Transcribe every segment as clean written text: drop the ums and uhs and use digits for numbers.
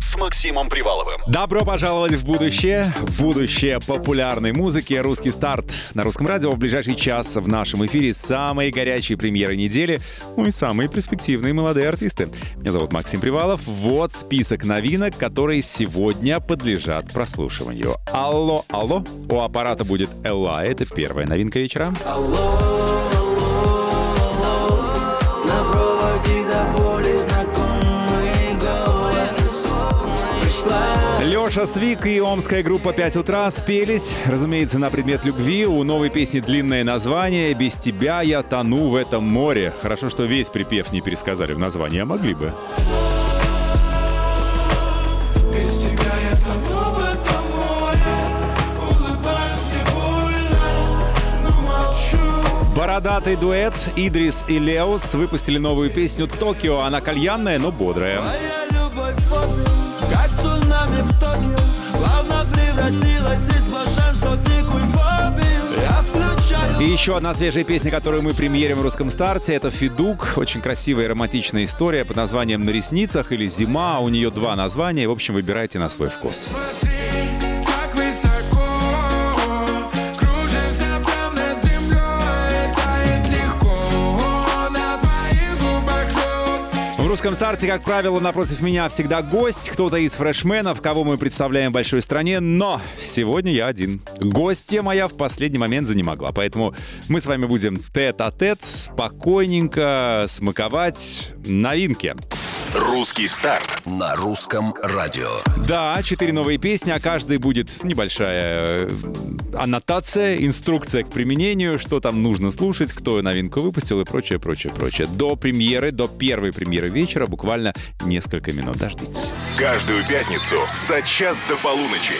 С Максимом Приваловым. Добро пожаловать в будущее. Будущее популярной музыки. Русский старт на Русском радио. В ближайший час в нашем эфире самые горячие премьеры недели. Ну и самые перспективные молодые артисты. Меня зовут Максим Привалов. Вот список новинок, которые сегодня подлежат прослушиванию. Алло, алло. У аппарата будет Элай. Это первая новинка вечера. Алло, алло, алло. На проводе до боли знакомый голос. Леша Свик и омская группа «Пять утра» спелись, разумеется, на предмет любви. У новой песни длинное название «Без тебя я тону в этом море». Хорошо, что весь припев не пересказали в названии, а могли бы. Бородатый дуэт «Идрис и Леос» выпустили новую песню «Токио». Она кальянная, но бодрая. Как цунами в Токио, плавно превратилась из блаженства в дикую фобию. Я включаю... И еще одна свежая песня, которую мы премьерим в «Русском старте», это «Федук». Очень красивая и романтичная история под названием «На ресницах» или «Зима». У нее два названия. В общем, выбирайте на свой вкус. В «Русском старте», как правило, напротив меня всегда гость, кто-то из фрешменов, кого мы представляем в большой стране, но сегодня я один. Гостья моя в последний момент занемогла, поэтому мы с вами будем тет-а-тет, спокойненько смаковать новинки. «Русский старт» на Русском радио. Да, 4 новые песни, а каждой будет небольшая аннотация, инструкция к применению, что там нужно слушать, кто новинку выпустил и прочее, прочее, прочее. До премьеры, до первой премьеры вечера буквально несколько минут. Дождитесь. Каждую пятницу за час до полуночи.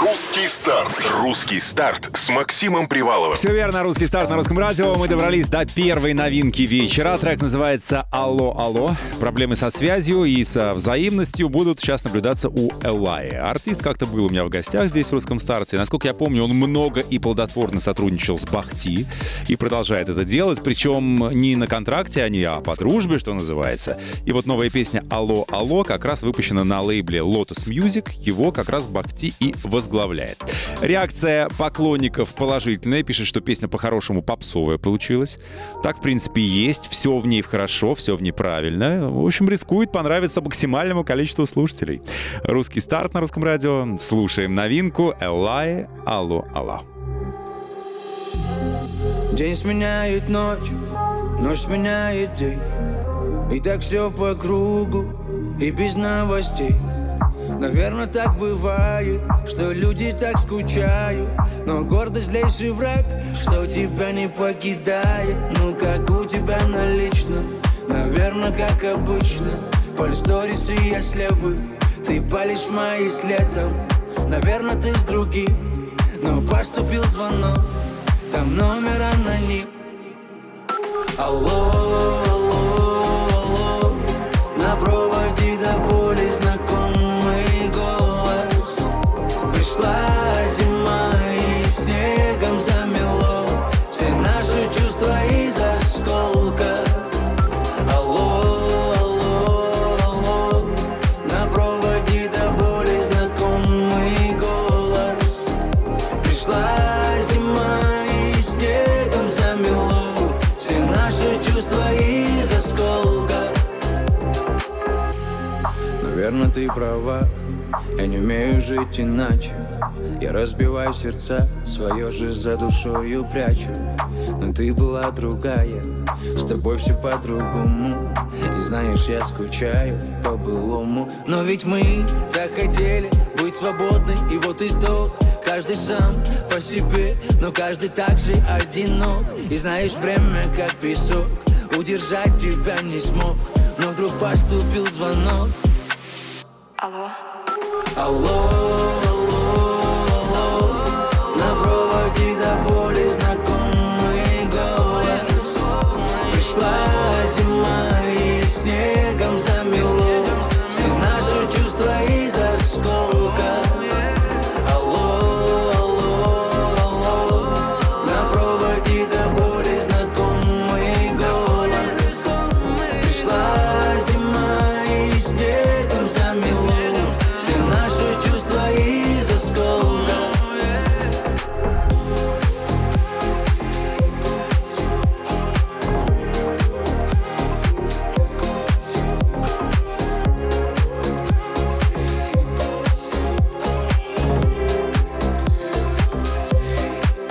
«Русский старт». «Русский старт» с Максимом Приваловым. Все верно, «Русский старт» на Русском радио. Мы добрались до первой новинки вечера. Трек называется «Алло, алло». Проблемы со связью и со взаимностью будут сейчас наблюдаться у Элая. Артист как-то был у меня в гостях здесь в «Русском старте». Насколько я помню, он много и плодотворно сотрудничал с Бахти и продолжает это делать. Причем не на контракте они, а по дружбе, что называется. И вот новая песня «Алло, алло» как раз выпущена на лейбле Lotus Music. Его как раз Бахти и возглавляет. Реакция поклонников положительная. Пишет, что песня по-хорошему попсовая получилась. Так, в принципе, есть. Все в ней хорошо, все в ней правильно. В общем, рискует понравится максимальному количеству слушателей. «Русский старт» на Русском радио. Слушаем новинку Элай «Алло, алло». День сменяет ночь, ночь сменяет день. И так все по кругу, и без новостей. Наверное, так бывает, что люди так скучают. Но гордость злейший враг, что тебя не покидает. Ну как у тебя налично? Наверное, как обычно, по сторису я слепы. Ты палишь мои следом. Наверное, ты с другим, но поступил звонок. Там номер аноним. Алло, алло, алло. На проводе до боли знакомый голос. Пришла зима и снегом замело все наши чувства из осколка. Наверное, ты права, я не умею жить иначе. Я разбиваю сердца, свое же за душою прячу. Но ты была другая, с тобой все по-другому. И знаешь, я скучаю по-былому. Но ведь мы так хотели быть свободны, и вот итог. Каждый сам по себе, но каждый так же одинок. И знаешь, время как песок, удержать тебя не смог. Но вдруг поступил звонок. Алло, алло, алло, на проводе до боли знакомый голос. Пришла зима и снегом замело все наши чувства из осколка. Алло, алло,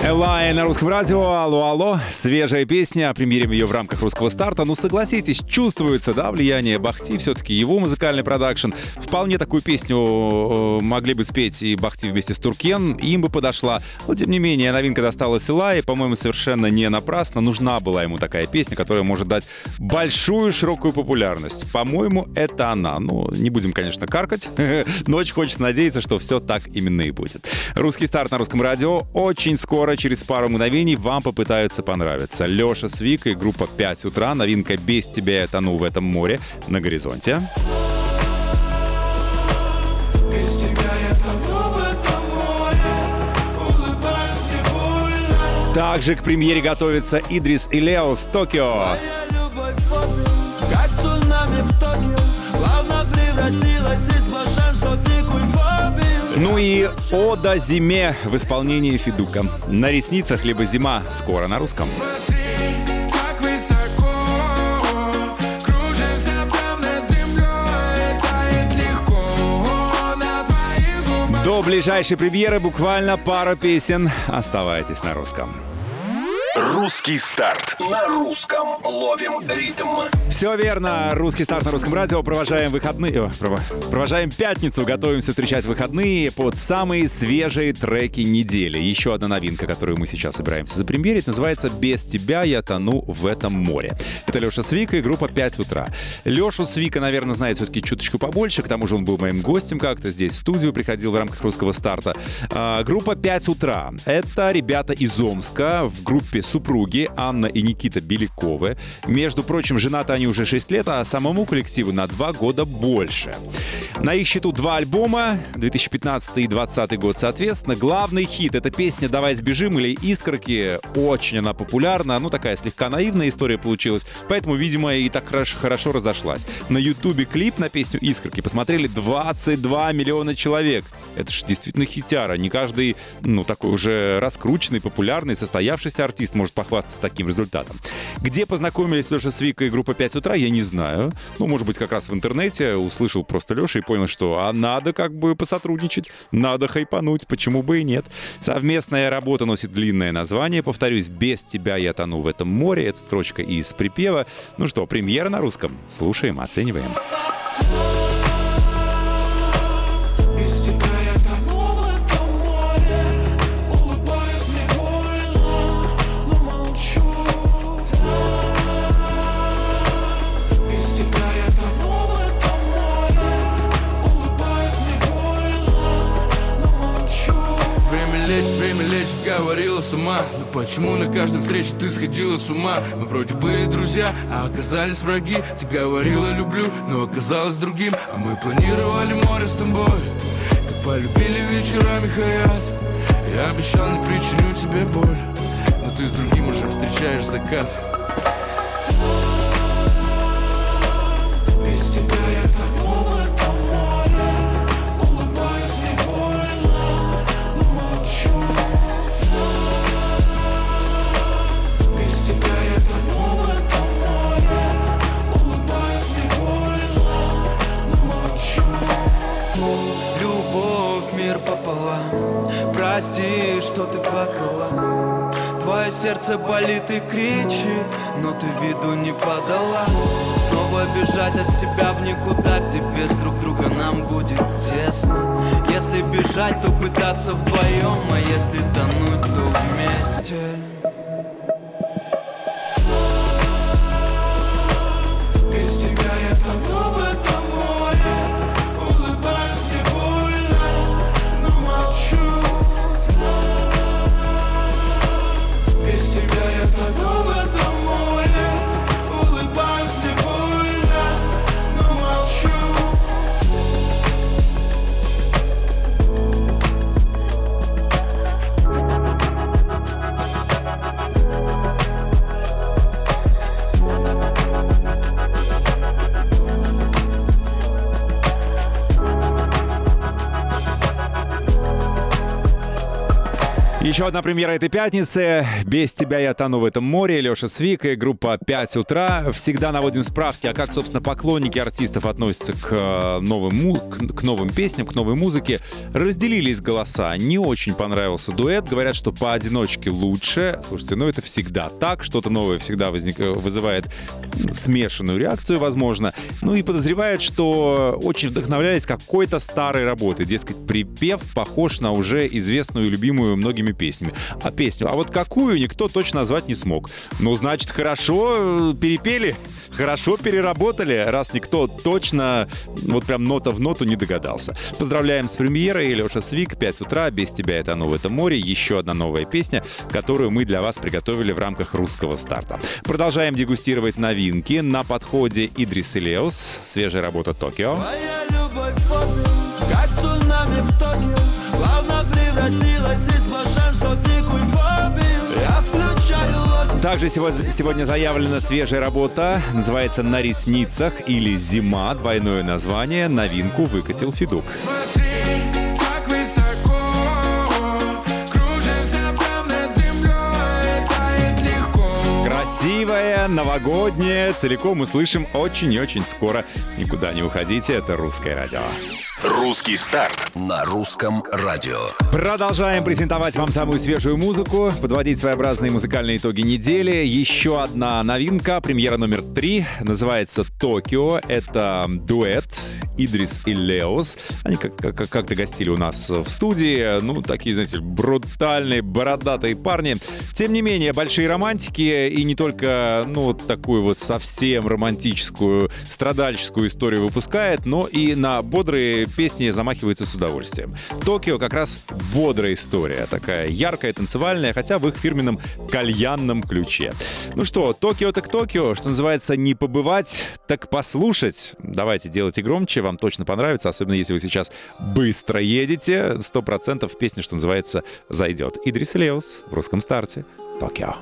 Элай на русском радио. Алло, алло. Свежая песня. Премьерим ее в рамках русского старта. Ну, согласитесь, чувствуется, да, влияние Бахти. Все-таки его музыкальный продакшн. Вполне такую песню могли бы спеть и Бахти вместе с Туркен. Им бы подошла. Но, тем не менее, новинка досталась Элай. По-моему, совершенно не напрасно. Нужна была ему такая песня, которая может дать большую широкую популярность. По-моему, это она. Ну, не будем, конечно, каркать. Но очень хочется надеяться, что все так именно и будет. Русский старт на русском радио. Очень скоро, через пару мгновений, вам попытаются понравиться. Леша Свик и группа «Пять утра». Новинка «Без тебя я тону в этом море» на горизонте. Также к премьере готовится Идрис и Леос «Токио». Ну и «Ода зиме» в исполнении Федука. «На ресницах» либо «Зима» скоро на русском. До ближайшей премьеры буквально пара песен. Оставайтесь на русском. Русский старт. На русском ловим ритм. Все верно. Русский старт на русском радио. Провожаем выходные. Провожаем пятницу. Готовимся встречать выходные под самые свежие треки недели. Еще одна новинка, которую мы сейчас собираемся запремьерить, называется «Без тебя я тону в этом море». Это Леша Свик и группа «Пять утра». Лешу Свика, наверное, знает все-таки чуточку побольше. К тому же он был моим гостем как-то здесь, в студию приходил в рамках русского старта. Группа «Пять утра». Это ребята из Омска в группе супруги Анна и Никита Беляковы. Между прочим, женаты они уже 6 лет, а самому коллективу на 2 года больше. На их счету 2 альбома, 2015 и 2020 год, соответственно. Главный хит — это песня «Давай сбежим» или «Искорки». Очень она популярна, ну такая слегка наивная история получилась, поэтому, видимо, и так хорошо разошлась. На Ютубе клип на песню «Искорки» посмотрели 22 миллиона человек. Это же действительно хитяра. Не каждый, ну, такой уже раскрученный, популярный, состоявшийся артист может похвастаться таким результатом. Где познакомились Леша Свик и группа «Пять утра», я не знаю. Ну, может быть, как раз в интернете услышал просто Леша и понял, что надо как бы посотрудничать, надо хайпануть, почему бы и нет. Совместная работа носит длинное название. Повторюсь, «Без тебя я тону в этом море». Это строчка из припева. Ну что, премьера на русском. Слушаем, оцениваем. Говорила сама, но почему на каждой встрече ты сходила с ума? Мы вроде были друзья, а оказались враги. Ты говорила «люблю», но оказалась другим. А мы планировали море с тобой, как полюбили вечерами хаят. Я обещал, не причиню тебе боль, но ты с другим уже встречаешь закат. Без тебя я тону в этом море, улыбаюсь невольно, но молчу. Прости, что ты плакала. Твое сердце болит и кричит, но ты виду не подала. Снова бежать от себя в никуда, где без друг друга нам будет тесно. Если бежать, то пытаться вдвоем, а если тонуть, то вместе. Еще одна премьера этой пятницы. «Без тебя я тону в этом море». Леша Свик и группа «Пять утра». Всегда наводим справки, а как, собственно, поклонники артистов относятся к новым песням, к новой музыке. Разделились голоса. Не очень понравился дуэт. Говорят, что поодиночке лучше. Слушайте, ну это всегда так. Что-то новое всегда вызывает смешанную реакцию, возможно. Ну и подозревают, что очень вдохновлялись какой-то старой работой. Дескать, припев похож на уже известную и любимую многими песнями. А песню, а вот какую, никто точно назвать не смог. Ну, значит, хорошо перепели, хорошо переработали, раз никто точно, вот прям нота в ноту не догадался. Поздравляем с премьерой. Леша Свик, 5 утра, «Без тебя я тону в этом море». Еще одна новая песня, которую мы для вас приготовили в рамках русского старта. Продолжаем дегустировать новинки. На подходе «Идрис и Леос», свежая работа «Токио». Твоя любовь в воду, как цунами в Токио, плавно превратилась из блаженства в дикую фобию. Я включаю лодку. Также сегодня заявлена свежая работа, называется «На ресницах» или «Зима», двойное название. Новинку выкатил Федук. Красивая, новогодняя, целиком услышим очень и очень скоро. Никуда не уходите, это «Русское радио». «Русский старт» на русском радио. Продолжаем презентовать вам самую свежую музыку, подводить своеобразные музыкальные итоги недели. Еще одна новинка, премьера номер 3, называется «Токио». Это дуэт «Идрис и Леос». Они как-то гостили у нас в студии. Ну, такие, знаете, брутальные, бородатые парни. Тем не менее, большие романтики. И не только, ну, вот такую вот совсем романтическую, страдальческую историю выпускает, но и на бодрые песни замахиваются с удовольствием. «Токио» как раз бодрая история. Такая яркая, танцевальная, хотя в их фирменном кальянном ключе. Ну что, «Токио» так «Токио». Что называется, не побывать, так послушать. Давайте, делайте громче. Вам точно понравится, особенно если вы сейчас быстро едете. 100% песня, что называется, зайдет. Идрис и Леос в русском старте. «Токио».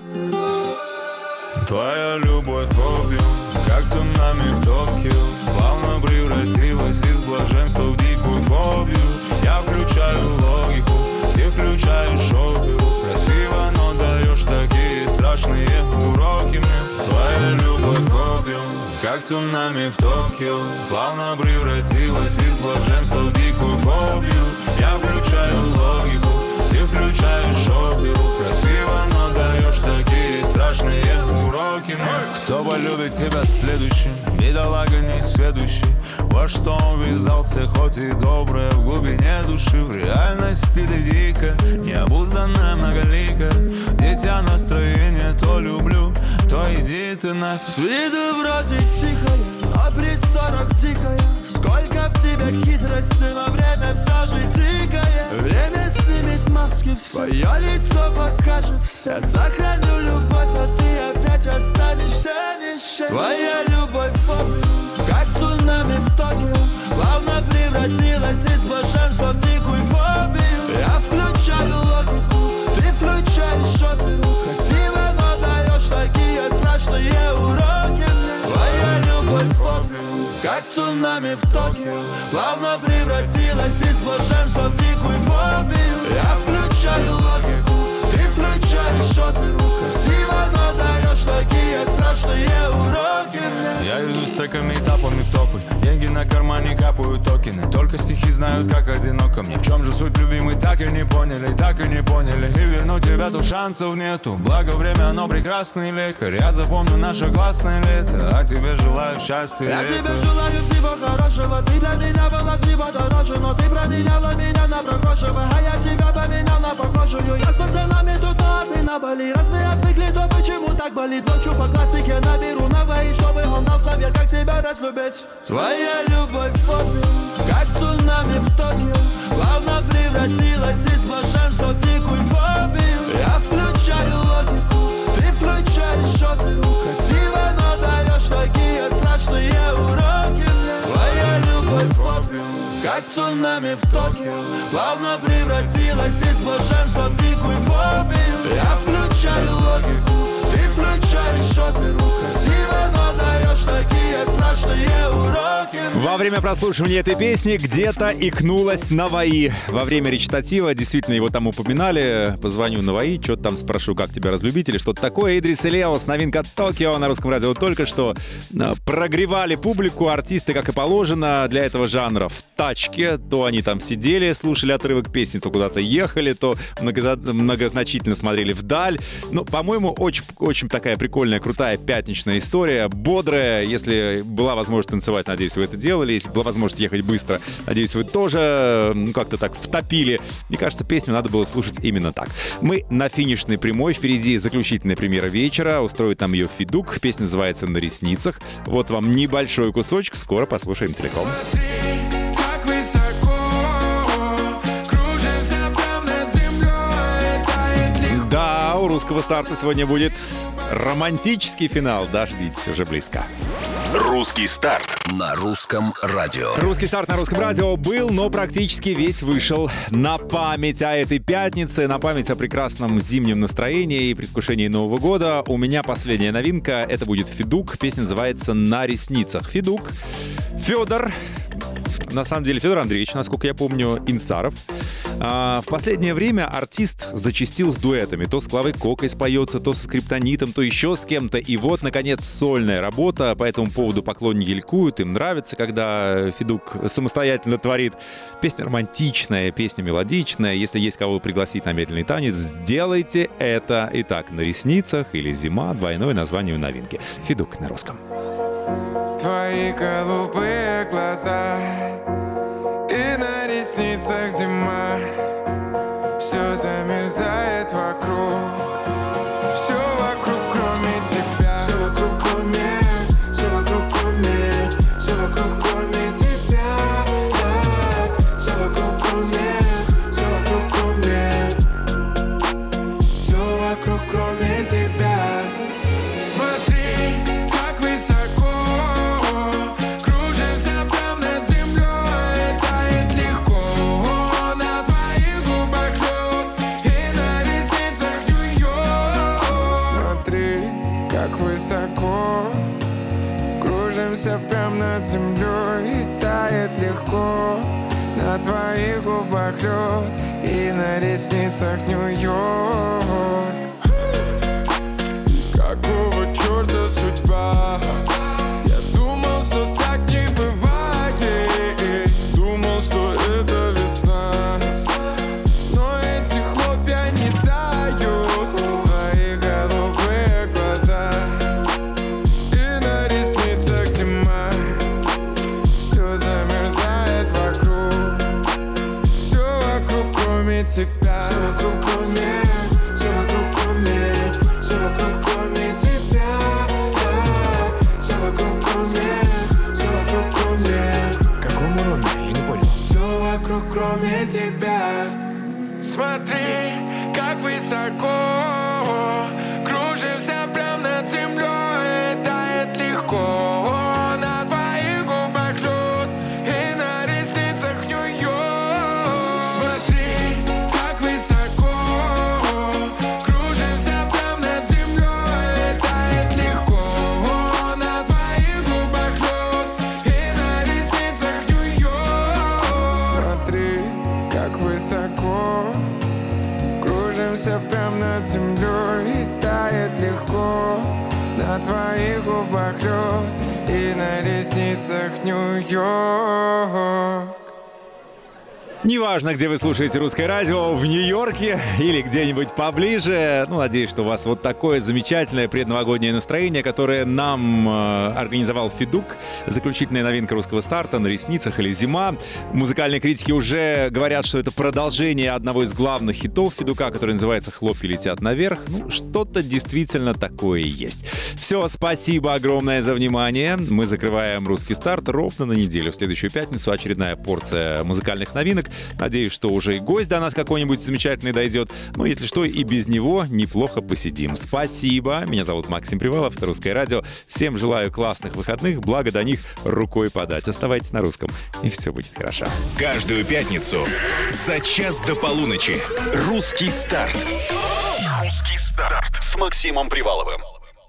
Твоя любовь в огне, как цунами в Токио, плавно превратилась из блаженства в дикую фобию. Я включаю логику, ты включаешь обе. Красиво, но даешь такие страшные уроки мне. Твоя любовь в огне, как цунами в Токио, плавно превратилась из блаженства в дикую фобию. Я включаю логику, ты включаешь обе. Красиво, но даешь такие страшные уроки мне. Кто полюбит тебя следующим, бедолага несведущий, во что он ввязался, хоть и доброе в глубине души. В реальности ты дико, необузданная многолика, дитя настроения, то люблю, то иди ты нафиг. С виду вроде тихая, а при 40 дикая, сколько в тебе хитрости, но время все же дикое. Время снимет маски, свое лицо покажет. Я сохраню любовь, а ты опять останешься нищей. Твоя любовь помню, как цунами в Токио, плавно превратилась из блаженства в дикую фобию. Я включаю логику, ты включаешь шопинг, красиво, но даешь такие страшные уроки. Твоя любовь помню, как цунами в Токио, плавно превратилась из блаженства в дикую фобию. Я включаю логику, ты включаешь шотвину, красиво, но даешь такие страшные уроки. Я иду с треками и тапами в топы, деньги на кармане капают токены, только стихи знают, как одиноко мне. В чем же суть, любимый, так и не поняли, так и не поняли. И вернуть тебя тут шансов нету, благо время, оно прекрасный лекарь. Я запомню наше классное лето, а тебе желаю счастья. Я тебе желаю всего хорошего, ты для меня была всего дороже, но ты променяла меня на прохожего, а я тебя поменял на похожую. Я спасена мету, то, а ты на Бали. Раз мы отвыкли, то почему так болит? Ночью по классике наберу новой, чтобы он дал совет, как себя разлюбить. Твоя любовь помню, как цунами в Токио, плавно превратилась из блаженства в дикую фобию. Я включаю логику, ты включаешь шотвину, красиво, но даешь такие страшные уроки. Твоя любовь помню, как цунами в Токио, плавно превратилась из блаженства в дикую фобию. Я включаю логику, ты включаешь шопинг, красиво, но даешь такие страшные уроки. во время прослушивания этой песни где-то икнулась Наваи. Во время речитатива действительно его там упоминали. Позвоню Наваи, что-то там спрошу, как тебя разлюбить или что-то такое. Идрис и Леос, новинка Токио на русском радио. Только что прогревали публику артисты, как и положено для этого жанра. В тачке то они там сидели, слушали отрывок песни, то куда-то ехали, то многозначительно смотрели вдаль. Ну, по-моему, очень такая прикольная, крутая пятничная история, бодрая. Если была возможность танцевать, надеюсь, вы это делали. Если была возможность ехать быстро, надеюсь, вы тоже как-то так втопили. Мне кажется, песню надо было слушать именно так. Мы на финишной прямой. Впереди заключительная премьера вечера. Устроит нам ее Федук. Песня называется «На ресницах». Вот вам небольшой кусочек. Скоро послушаем целиком. Да, у русского старта сегодня будет романтический финал. Дождитесь, уже близко. Русский старт на русском радио. Русский старт на русском радио был, но практически весь вышел. На память о этой пятнице, на память о прекрасном зимнем настроении и предвкушении Нового года у меня последняя новинка. Это будет Федук. Песня называется «На ресницах». Федук. Федор. На самом деле Федор Андреевич, насколько я помню, Инсаров. В последнее время артист зачастил с дуэтами. То с Клавой Кокой споется, то с Криптонитом, то еще с кем-то. И вот, наконец, сольная работа. По этому поводу поклонники ликуют. Им нравится, когда Федук самостоятельно творит. Песня романтичная, песня мелодичная. Если есть кого пригласить на медленный танец, сделайте это. Итак, «На ресницах» или «Зима» — двойное название у новинки. Федук на русском. Твои голубые глаза, и на ресницах зима. Все замерзает вокруг, все вокруг, кроме тебя. Все вокруг, кроме, все вокруг, кроме, все вокруг, кроме тебя. Да, все вокруг, кроме, все вокруг, кроме, все вокруг, кроме тебя. Смотри. Прям над землей и тает легко. На твоих губах лед и на ресницах Нью-Йорк. Какого черта судьба? Я думал, что так не бывает. Думал, что это весна. Но эти хлопья не тают. Твои голубые глаза. Тебя. Все вокруг, кроме, все вокруг, кроме, все вокруг, кроме тебя. Да, все вокруг, кроме, все вокруг, кроме. Какому роме? Я не понял. Все вокруг, кроме тебя. Смотри, как высоко кружимся прям над землей, тает легко. Прям над землей и тает легко. На твоих губах лед и на ресницах Нью-Йорк. Неважно, где вы слушаете русское радио, в Нью-Йорке или где-нибудь поближе. Ну, надеюсь, что у вас вот такое замечательное предновогоднее настроение, которое нам организовал Федук. Заключительная новинка русского старта «На ресницах» или «Зима». Музыкальные критики уже говорят, что это продолжение одного из главных хитов Федука, который называется «Хлопья летят наверх». Ну, что-то действительно такое есть. Все, спасибо огромное за внимание. Мы закрываем русский старт ровно на неделю. В следующую пятницу очередная порция музыкальных новинок. Надеюсь, что уже и гость до нас какой-нибудь замечательный дойдет. Но если что, и без него неплохо посидим. Спасибо. Меня зовут Максим Привалов, это Русское радио. Всем желаю классных выходных, благо до них рукой подать. Оставайтесь на русском, и все будет хорошо. Каждую пятницу за час до полуночи «Русский старт». «Русский старт» с Максимом Приваловым.